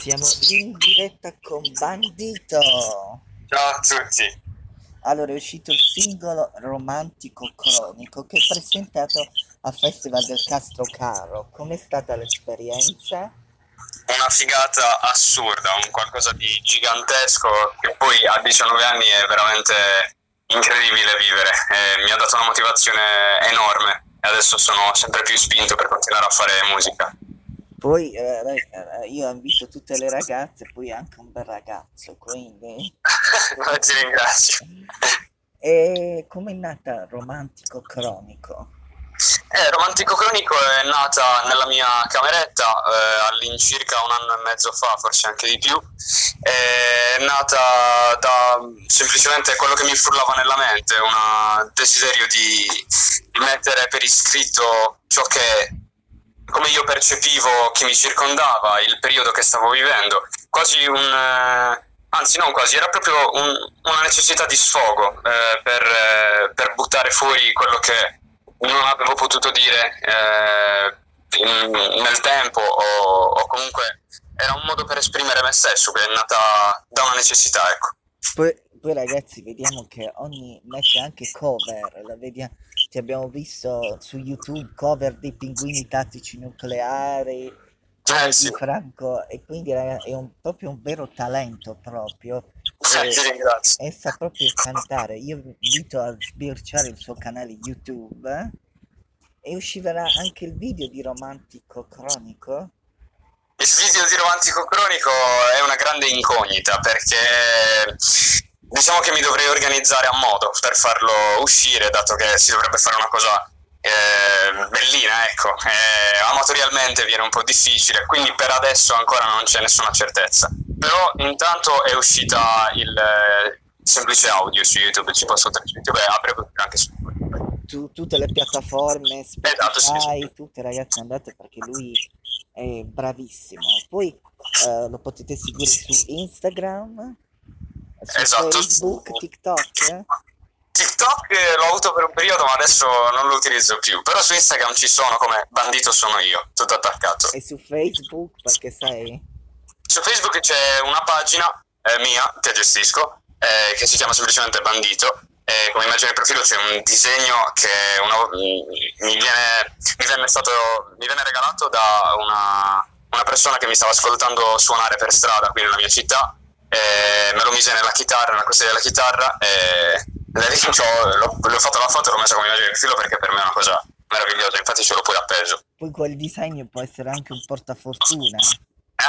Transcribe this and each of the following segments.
Siamo in diretta con Bandito. Ciao a tutti. Allora, è uscito il singolo Romantico Cronico, che è presentato al Festival del Castrocaro. Com'è stata l'esperienza? Una figata assurda, un qualcosa di gigantesco che poi a 19 anni è veramente incredibile vivere. Mi ha dato una motivazione enorme e adesso sono sempre più spinto per continuare a fare musica. Poi io invito tutte le ragazze, poi anche un bel ragazzo, quindi... Ma ti ringrazio. E com'è nata Romantico Cronico? Romantico Cronico è nata nella mia cameretta all'incirca un anno e mezzo fa, forse anche di più. È nata da semplicemente quello che mi frullava nella mente, un desiderio di mettere per iscritto ciò che... come io percepivo chi mi circondava, il periodo che stavo vivendo, quasi era proprio una necessità di sfogo per buttare fuori quello che non avevo potuto dire nel tempo, o comunque era un modo per esprimere me stesso, che è nata da una necessità, ecco. Poi ragazzi, vediamo che mette anche cover, ti abbiamo visto su YouTube cover dei Pinguini Tattici Nucleari, di Franco, e quindi è proprio un vero talento proprio. E sa proprio cantare. Io vi invito a sbirciare il suo canale YouTube e uscirà anche il video di Romantico Cronico. Il video di Romantico Cronico è una grande incognita, perché diciamo che mi dovrei organizzare a modo per farlo uscire, dato che si dovrebbe fare una cosa bellina, ecco. Amatorialmente viene un po' difficile, quindi per adesso ancora non c'è nessuna certezza. Però intanto è uscita il semplice audio su YouTube, ci posso trasmettere, apre anche su YouTube. Tutte le piattaforme, Spotify, esatto, sì. Tutte, ragazzi, andate, perché lui... è bravissimo. Poi lo potete seguire su Instagram, su Facebook, TikTok l'ho avuto per un periodo, ma adesso non lo utilizzo più, però su Instagram ci sono come Bandito sono io, tutto attaccato. E su Facebook, perché sai, su Facebook c'è una pagina mia che gestisco, che si chiama semplicemente Bandito. Come immagine profilo c'è un disegno che mi viene regalato da una persona che mi stava ascoltando suonare per strada qui nella mia città, me lo mise nella chitarra, nella costiera della chitarra, l'ho fatto la foto e l'ho messa come immagine profilo, perché per me è una cosa meravigliosa, infatti ce l'ho pure appeso. Poi quel disegno può essere anche un portafortuna.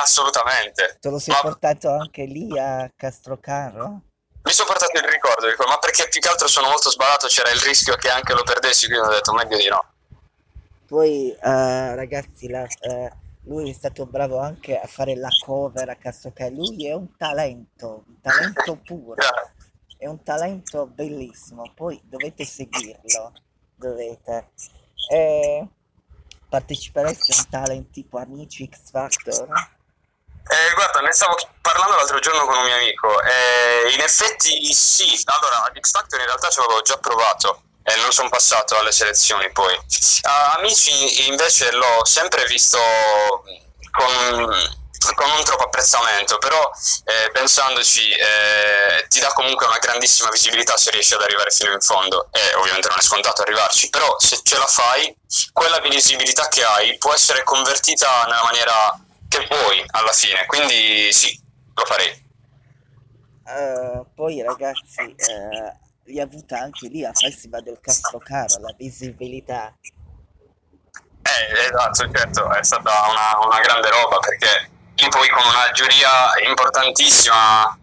Assolutamente. Te lo sei portato anche lì a Castrocaro? Mi sono portato il ricordo, ma perché più che altro sono molto sbarato, c'era il rischio che anche lo perdessi, quindi ho detto meglio di no. Poi ragazzi, lui è stato bravo anche a fare la cover a Castrocaro. Lui è un talento puro, è un talento bellissimo, poi dovete seguirlo, partecipereste a un talent tipo Amici, X Factor? Guarda, ne stavo parlando l'altro giorno con un mio amico, in effetti sì. Allora, X Factor in realtà ce l'avevo già provato e non sono passato alle selezioni poi. Amici invece l'ho sempre visto con non troppo apprezzamento, però pensandoci ti dà comunque una grandissima visibilità se riesci ad arrivare fino in fondo, e ovviamente non è scontato arrivarci, però se ce la fai, quella visibilità che hai può essere convertita nella maniera che vuoi alla fine, quindi sì, lo farei. Poi ragazzi, li ha avuta anche lì a Festival del Castrocaro la visibilità. Esatto, certo, è stata una grande roba, perché lì poi con una giuria importantissima,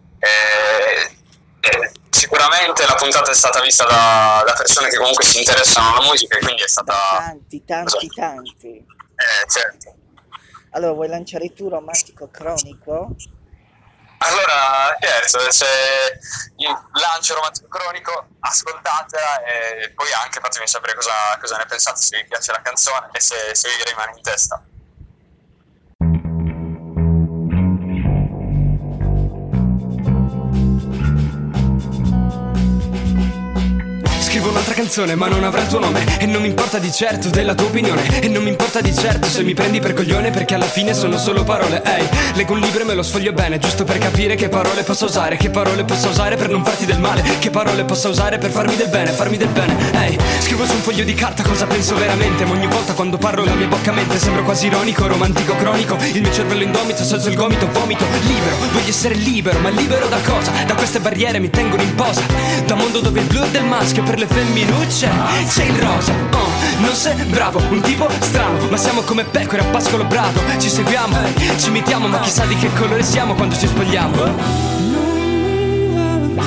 sicuramente la puntata è stata vista da persone che comunque si interessano alla musica, e quindi è stata... Tanti. Certo. Allora, vuoi lanciare tu Romantico Cronico? Allora, certo, se lancio Romantico Cronico, ascoltatela e poi anche fatemi sapere cosa ne pensate, se vi piace la canzone e se vi rimane in testa. Scrivo un'altra canzone ma non avrà il tuo nome. E non mi importa di certo della tua opinione, e non mi importa di certo se mi prendi per coglione, perché alla fine sono solo parole. Ehi, leggo un libro e me lo sfoglio bene, giusto per capire che parole posso usare, che parole posso usare per non farti del male, che parole posso usare per farmi del bene, farmi del bene. Ehi, scrivo su un foglio di carta cosa penso veramente, ma ogni volta quando parlo la mia bocca mente. Sembro quasi ironico, romantico, cronico, il mio cervello indomito, senza il gomito, vomito. Libero, voglio essere libero, ma libero da cosa? Da queste barriere mi tengono in posa, da mondo dove il blu è del maschio, per le femminucce c'è il rosa. Non sei bravo, un tipo strano, ma siamo come pecore a pascolo bravo. Ci seguiamo, ci imitiamo, ma chissà di che colore siamo quando ci spogliamo. Non mi va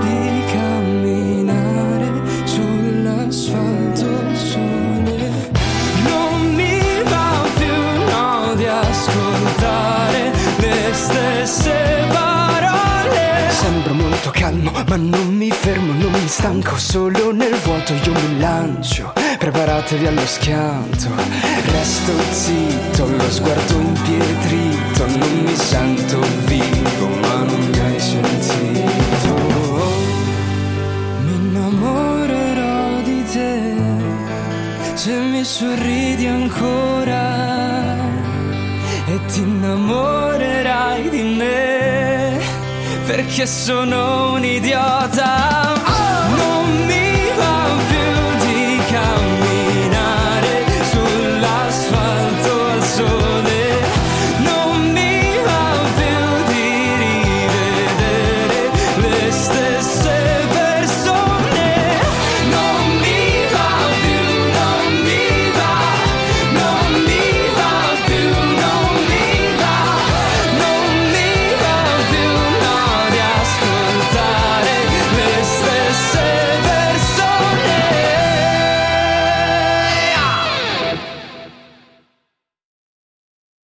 più di camminare sull'asfalto sole, non mi va più, no, di ascoltare le stesse parole. Sembro molto calmo, ma non mi fermo, non mi stanco. Solo nel vuoto io mi lancio, preparatevi allo schianto. Resto zitto, lo sguardo impietrito. Non mi sento vivo, ma non mi hai sentito. Mi innamorerò di te se mi sorridi ancora, e ti innamorerai di me perché sono un idiota.